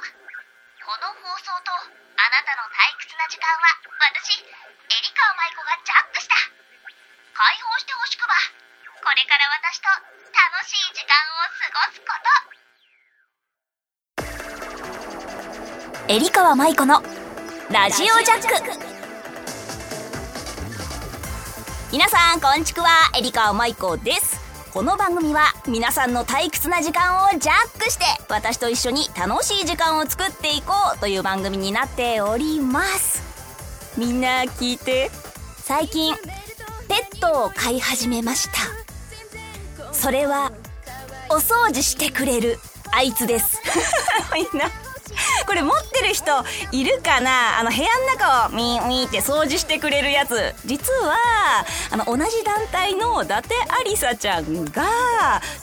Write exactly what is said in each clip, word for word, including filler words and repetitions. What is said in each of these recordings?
この放送とあなたの退屈な時間は私、エリカ舞子がジャックした。解放してほしくば、これから私と楽しい時間を過ごすこと。エリカ舞子のラジオジャック。皆さんこんちくは、エリカ舞子です。この番組は皆さんの退屈な時間をジャックして、私と一緒に楽しい時間を作っていこうという番組になっております。みんな聞いて。最近ペットを飼い始めました。それはお掃除してくれるあいつです。みんなこれ持ってる人いるかな。あの部屋の中をミーミーって掃除してくれるやつ。実はあの同じ団体の伊達ありさちゃんが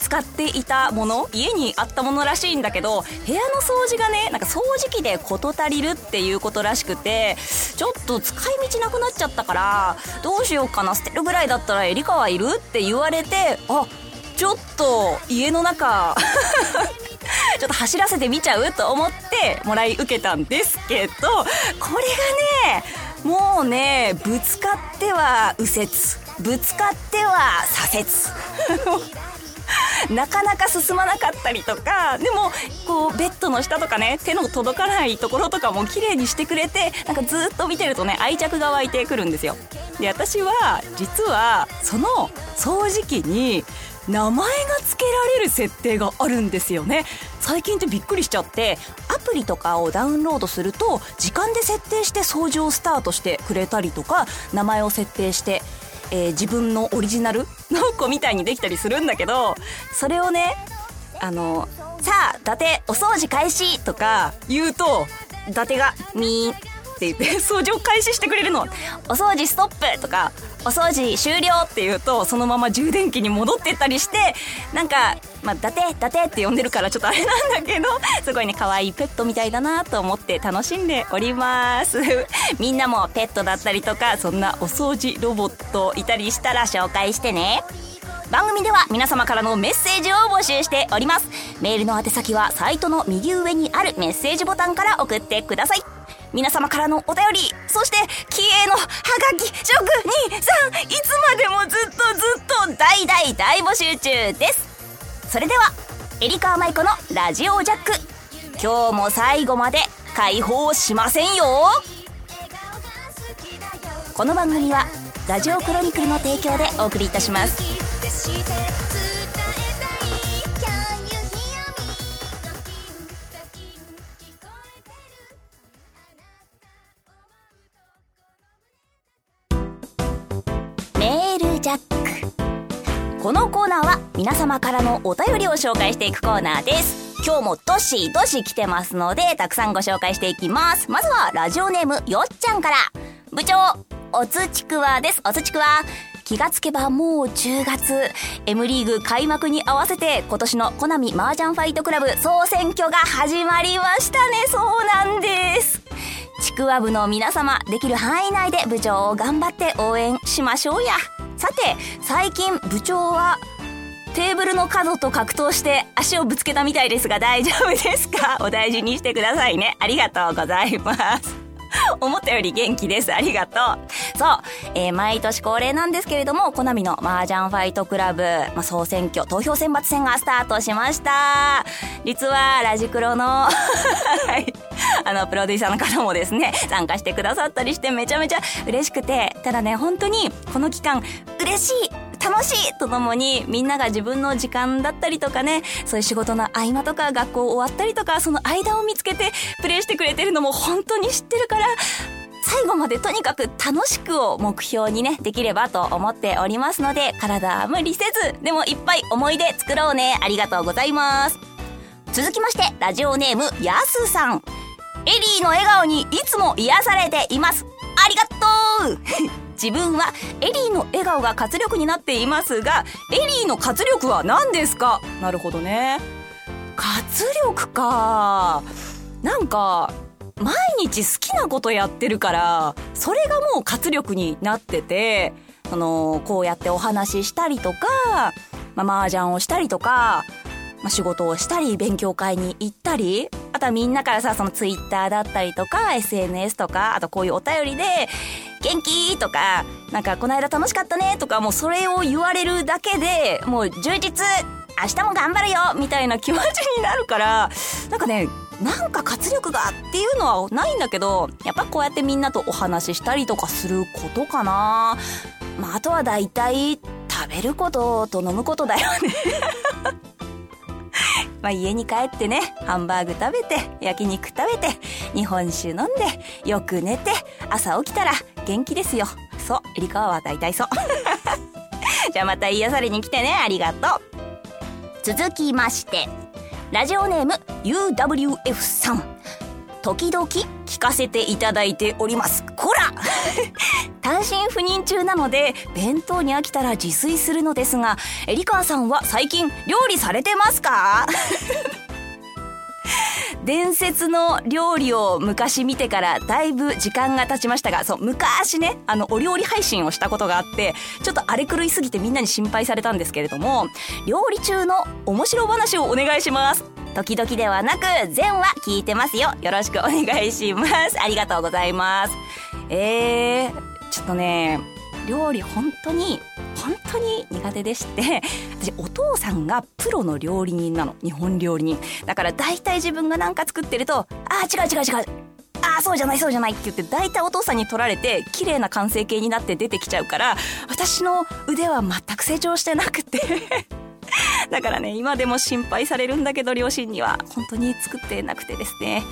使っていたもの、家にあったものらしいんだけど、部屋の掃除がね、なんか掃除機で事足りるっていうことらしくて、ちょっと使い道なくなっちゃったからどうしようかな、捨てるぐらいだったらエリカはいるって言われて、あ、ちょっと家の中ちょっと走らせてみちゃうと思ってもらい受けたんですけど、これがね、もうね、ぶつかっては右折、ぶつかっては左折なかなか進まなかったりとか、でもこうベッドの下とかね、手の届かないところとかも綺麗にしてくれて、なんかずっと見てるとね、愛着が湧いてくるんですよ。で、私は実はその掃除機に名前が付けられる設定があるんですよね。最近ってびっくりしちゃって、アプリとかをダウンロードすると時間で設定して掃除をスタートしてくれたりとか、名前を設定して、えー、自分のオリジナルの子みたいにできたりするんだけど、それをね、あのさあ伊達お掃除開始とか言うと、伊達がミーンって言って掃除を開始してくれるの。お掃除ストップとかお掃除終了って言うと、そのまま充電器に戻ってったりして、なんか、まあ、伊達伊達って呼んでるからちょっとあれなんだけど、すごいね、可愛いペットみたいだなと思って楽しんでおります。みんなもペットだったりとか、そんなお掃除ロボットいたりしたら紹介してね。番組では皆様からのメッセージを募集しております。メールの宛先はサイトの右上にあるメッセージボタンから送ってください。皆様からのお便り、そして気鋭のハガキ職人さん、いつまでもずっとずっと大大大募集中です。それではエリカ舞子のラジオジャック、今日も最後まで解放しませんよ。この番組はラジオクロニクルの提供でお送りいたします。このコーナーは皆様からのお便りを紹介していくコーナーです。今日もどしどし来てますので、たくさんご紹介していきます。まずはラジオネームよっちゃんから。部長おつちくわです。おつちくわ、気がつけばもうじゅうがつ、 M リーグ開幕に合わせて今年のコナミマージャンファイトクラブ総選挙が始まりましたね。そうなんです。ちくわ部の皆様、できる範囲内で部長を頑張って応援しましょうや。さて、最近部長はテーブルの角と格闘して足をぶつけたみたいですが大丈夫ですか？お大事にしてくださいね。ありがとうございます。思ったより元気です。ありがとう。そう、えー、毎年恒例なんですけれども、コナミのマージャンファイトクラブ、まあ、総選挙投票選抜戦がスタートしました。実はラジクロのあのプロデューサーの方もですね、参加してくださったりして、めちゃめちゃ嬉しくて、ただね、本当にこの期間嬉しい、楽しいとともに、みんなが自分の時間だったりとかね、そういう仕事の合間とか学校終わったりとか、その間を見つけてプレイしてくれてるのも本当に知ってるから、最後までとにかく楽しくを目標にね、できればと思っておりますので、体は無理せず、でもいっぱい思い出作ろうね。ありがとうございます。続きまして、ラジオネームやすさん。エリーの笑顔にいつも癒されています。ありがとう自分はエリーの笑顔が活力になっていますが、エリーの活力は何ですか？なるほどね。活力か。なんか毎日好きなことやってるから、それがもう活力になってて、あのこうやってお話ししたりとか、まあ、麻雀をしたりとか、まあ、仕事をしたり、勉強会に行ったり、あとはみんなからさ、そのツイッターだったりとか エスエヌエス とか、あとこういうお便りで元気とか、なんかこの間楽しかったねとか、もうそれを言われるだけでもう充実、明日も頑張るよみたいな気持ちになるから、なんかね、なんか活力がっていうのはないんだけど、やっぱこうやってみんなとお話ししたりとかすることかな。まああとはだいたい食べることと飲むことだよねまあ家に帰ってね、ハンバーグ食べて、焼肉食べて、日本酒飲んで、よく寝て、朝起きたら元気ですよ。そう、リカはだいたいそうじゃあまた癒されに来てね、ありがとう。続きまして、ラジオネーム ユーダブリューエフ さん、時々聞かせていただいております。こら単身赴任中なので弁当に飽きたら自炊するのですが、リカさんは最近料理されてますか伝説の料理を昔見てからだいぶ時間が経ちましたが、そう、昔ね、あのお料理配信をしたことがあって、ちょっと荒れ狂いすぎてみんなに心配されたんですけれども、料理中の面白話をお願いします。時々ではなく全話聞いてますよ、よろしくお願いします。ありがとうございます。えー、ちょっとね、料理本当に本当に苦手でして、私お父さんがプロの料理人なの、日本料理人だから、大体自分が何か作ってると、あー違う違う違う、あーそうじゃないそうじゃないって言って、大体お父さんに取られて綺麗な完成形になって出てきちゃうから、私の腕は全く成長してなくてだからね、今でも心配されるんだけど、両親には本当に作ってなくてですね、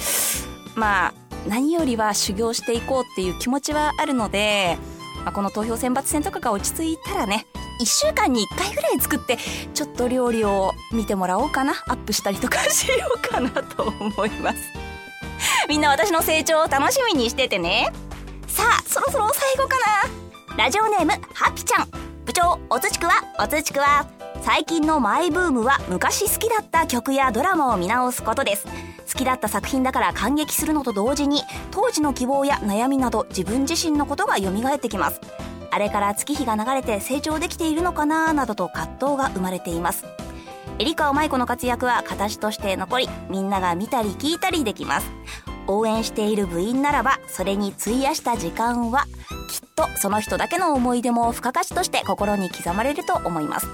まあ何よりは修行していこうっていう気持ちはあるので、まあ、この投票選抜戦とかが落ち着いたらね、いっしゅうかんにいっかいぐらい作ってちょっと料理を見てもらおうかな、アップしたりとかしようかなと思いますみんな私の成長を楽しみにしててね。さあそろそろ最後かな。ラジオネームハピちゃん、部長おつちくわ、おつちくわ、最近のマイブームは昔好きだった曲やドラマを見直すことです。好きだった作品だから感激するのと同時に、当時の希望や悩みなど自分自身のことが蘇ってきます。あれから月日が流れて成長できているのかななどと葛藤が生まれています。えりかおまいこの活躍は形として残り、みんなが見たり聞いたりできます。応援している部員ならば、それに費やした時間はきっとその人だけの思い出も付加価値として心に刻まれると思います。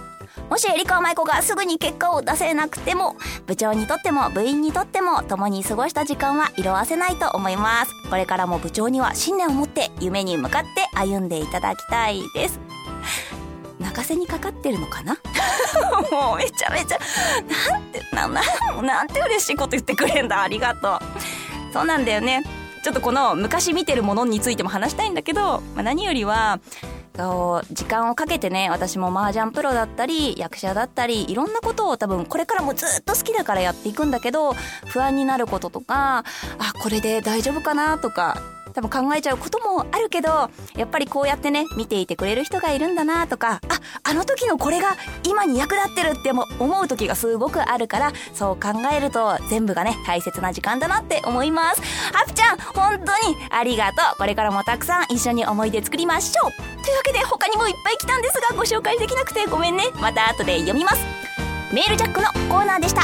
もしえりかまいこがすぐに結果を出せなくても、部長にとっても部員にとっても共に過ごした時間は色褪せないと思います。これからも部長には信念を持って夢に向かって歩んでいただきたいです。泣かせにかかってるのかなもうめちゃめちゃなんてな な, なんて嬉しいこと言ってくれんだ、ありがとう。そうなんだよね、ちょっとこの昔見てるものについても話したいんだけど、まあ、何よりは時間をかけてね、私も麻雀プロだったり役者だったり、いろんなことを多分これからもずっと好きだからやっていくんだけど、不安になることとか、あこれで大丈夫かなとか多分考えちゃうこともあるけど、やっぱりこうやってね、見ていてくれる人がいるんだなとか、ああの時のこれが今に役立ってるっても思う時がすごくあるから、そう考えると全部がね、大切な時間だなって思います。ハプちゃん本当にありがとう。これからもたくさん一緒に思い出作りましょう。というわけで他にもいっぱい来たんですが、ご紹介できなくてごめんね、また後で読みます。メールジャックのコーナーでした。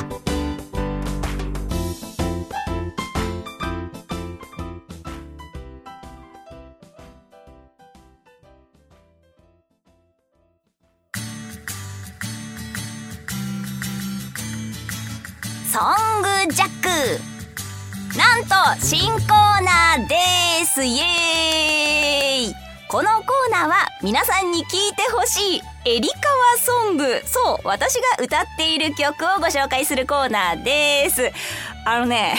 ソングジャック、なんと新コーナーです。イエーイ。このコーナーは皆さんに聞いてほしいえりかわソング、そう、私が歌っている曲をご紹介するコーナーです。あのね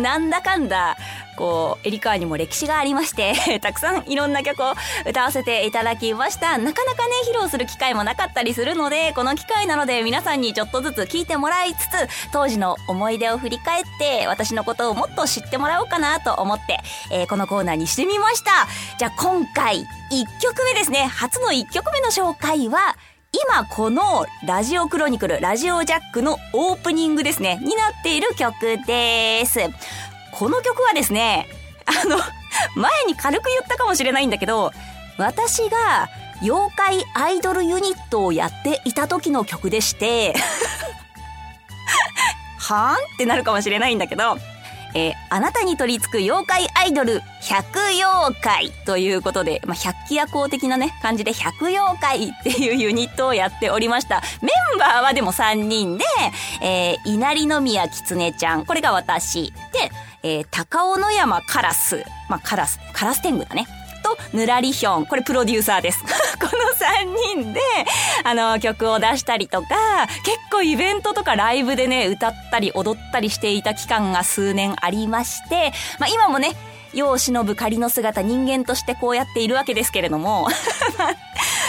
なんだかんだこうえりかわにも歴史がありましてたくさんいろんな曲を歌わせていただきました。なかなかね、披露する機会もなかったりするので、この機会なので皆さんにちょっとずつ聞いてもらいつつ、当時の思い出を振り返って私のことをもっと知ってもらおうかなと思って、えー、このコーナーにしてみました。じゃあ今回いっきょくめですね、初のいっきょくめの紹介は、今このラジオクロニクル、ラジオジャックのオープニングですね、になっている曲です。この曲はですね、あの、前に軽く言ったかもしれないんだけど、私が妖怪アイドルユニットをやっていた時の曲でしてはーんってなるかもしれないんだけど、えー、あなたに取り付く妖怪アイドル百妖怪ということで、まあ、百鬼夜行的なね感じで百妖怪っていうユニットをやっておりました。メンバーはでもさんにんで、えー、稲荷宮きつねちゃん、これが私で、えー、高尾野山カラス、まあ、カラスカラス天狗だね、とぬらりひょん、これプロデューサーですこのさんにんであの曲を出したりとか、結構イベントとかライブでね歌ったり踊ったりしていた期間が数年ありまして、まあ、今もね世を忍ぶ仮の姿人間としてこうやっているわけですけれども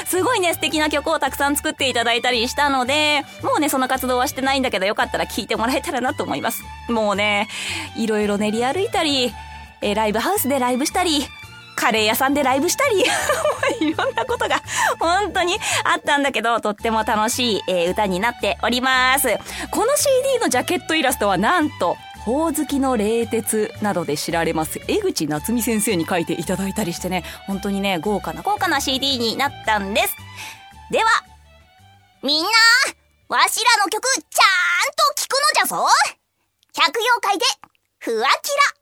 すごいね素敵な曲をたくさん作っていただいたりしたので、もうねその活動はしてないんだけど、よかったら聴いてもらえたらなと思います。もうねいろいろ練り歩いたり、えライブハウスでライブしたり、カレー屋さんでライブしたりいろんなことが本当にあったんだけど、とっても楽しい、えー、歌になっております。この シーディー のジャケットイラストはなんとほおずきの冷徹などで知られます江口夏美先生に書いていただいたりしてね、本当にね豪華な豪華な シーディー になったんです。ではみんな、わしらの曲ちゃんと聴くのじゃぞ。百妖怪でふわきら。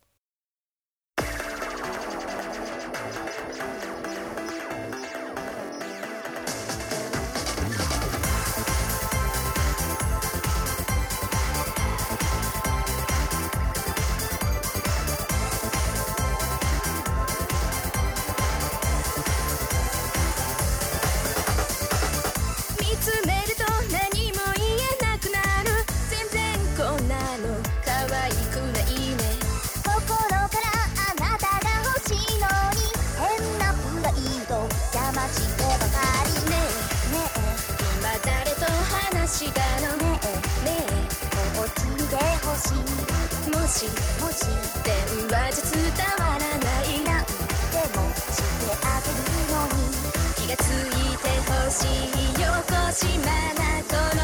もしもし電話じゃ伝わらない、なんでもしてあげるのに気がついてほしいよ、小島なこ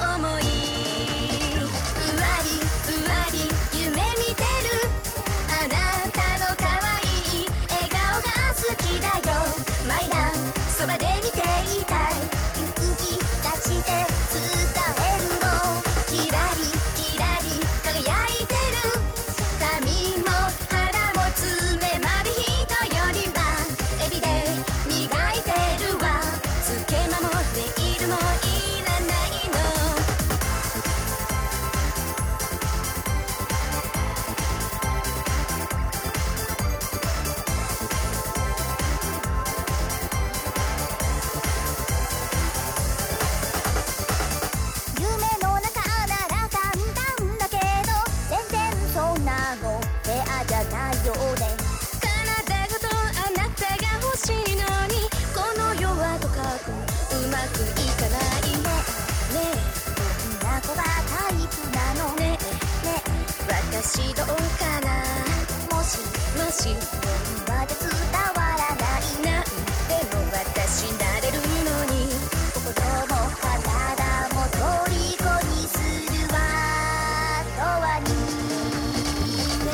の想い。うわりうわり夢見てる、あなたの可愛い笑顔が好きだよマイラン、そばで見ていたい、勇気出して伝えるの。キラリキラリ輝いてる、髪も肌も爪まで人よりはエビで磨いてるわ、つけまもネイルもいらないの。私どうかな、もしもし電話で伝わらない、なんでも私なれるのに、心も体も虜にするわ永遠に、ね、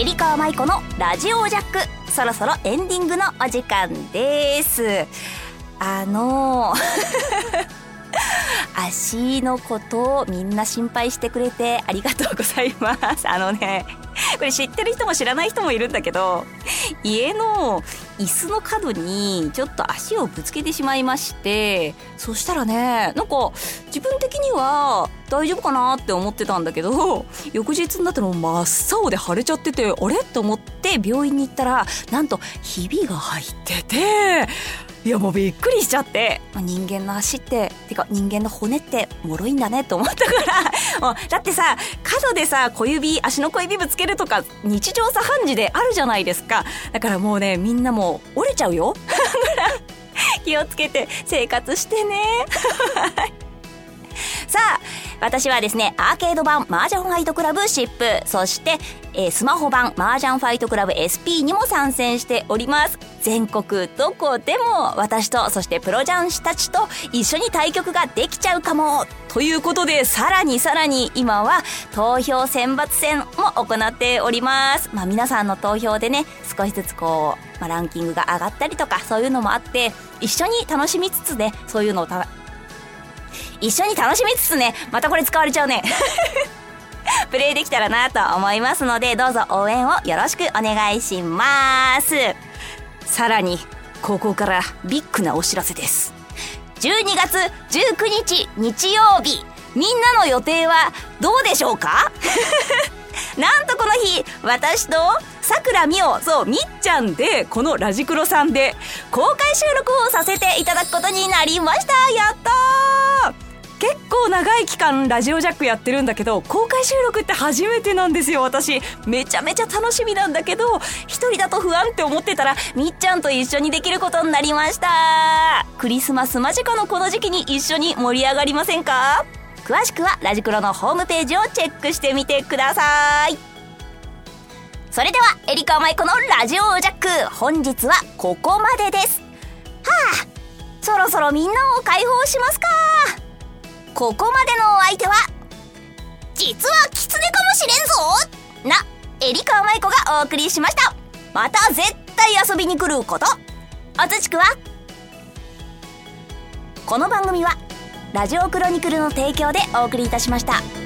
エリカワマイコのラジオジャック、そろそろエンディングのお時間です。あの足のことをみんな心配してくれてありがとうございます。あのねこれ知ってる人も知らない人もいるんだけど、家の椅子の角にちょっと足をぶつけてしまいまして、そしたらねなんか自分的には大丈夫かなって思ってたんだけど、翌日になっても真っ青で腫れちゃってて、あれと思って病院に行ったら、なんとひびが入ってて、いやもうびっくりしちゃって、人間の足っててか人間の骨って脆いんだねと思ったからだってさ、角でさ小指足の小指ぶつけるとか日常茶飯事であるじゃないですか。だからもうねみんなもう折れちゃうよ気をつけて生活してねさあ私はですね、アーケード版マージャンファイトクラブシップ、そして、えー、スマホ版マージャンファイトクラブ エスピー にも参戦しております。全国どこでも私と、そしてプロ雀士たちと一緒に対局ができちゃうかもということで、さらにさらに今は投票選抜戦も行っております。まあ皆さんの投票でね、少しずつこう、まあ、ランキングが上がったりとか、そういうのもあって、一緒に楽しみつつね、そういうのをた一緒に楽しみつつね、またこれ使われちゃうねプレイできたらなと思いますので、どうぞ応援をよろしくお願いします。さらにここからビッグなお知らせです。じゅうにがつじゅうくにち日曜日、みんなの予定はどうでしょうかなんとこの日、私とさくらみお、そうみっちゃんで、このラジクロさんで公開収録をさせていただくことになりました。やったー。結構長い期間ラジオジャックやってるんだけど、公開収録って初めてなんですよ。私めちゃめちゃ楽しみなんだけど、一人だと不安って思ってたら、みっちゃんと一緒にできることになりました。クリスマス間近のこの時期に一緒に盛り上がりませんか？詳しくはラジクロのホームページをチェックしてみてください。それではエリカ・マイコのラジオジャック、本日はここまでです。はあ、そろそろみんなを解放しますか。ここまでのお相手は、実はキツネかもしれんぞなエリカ・マイコがお送りしました。また絶対遊びに来ること。おつちくわ。この番組はラジオクロニクルの提供でお送りいたしました。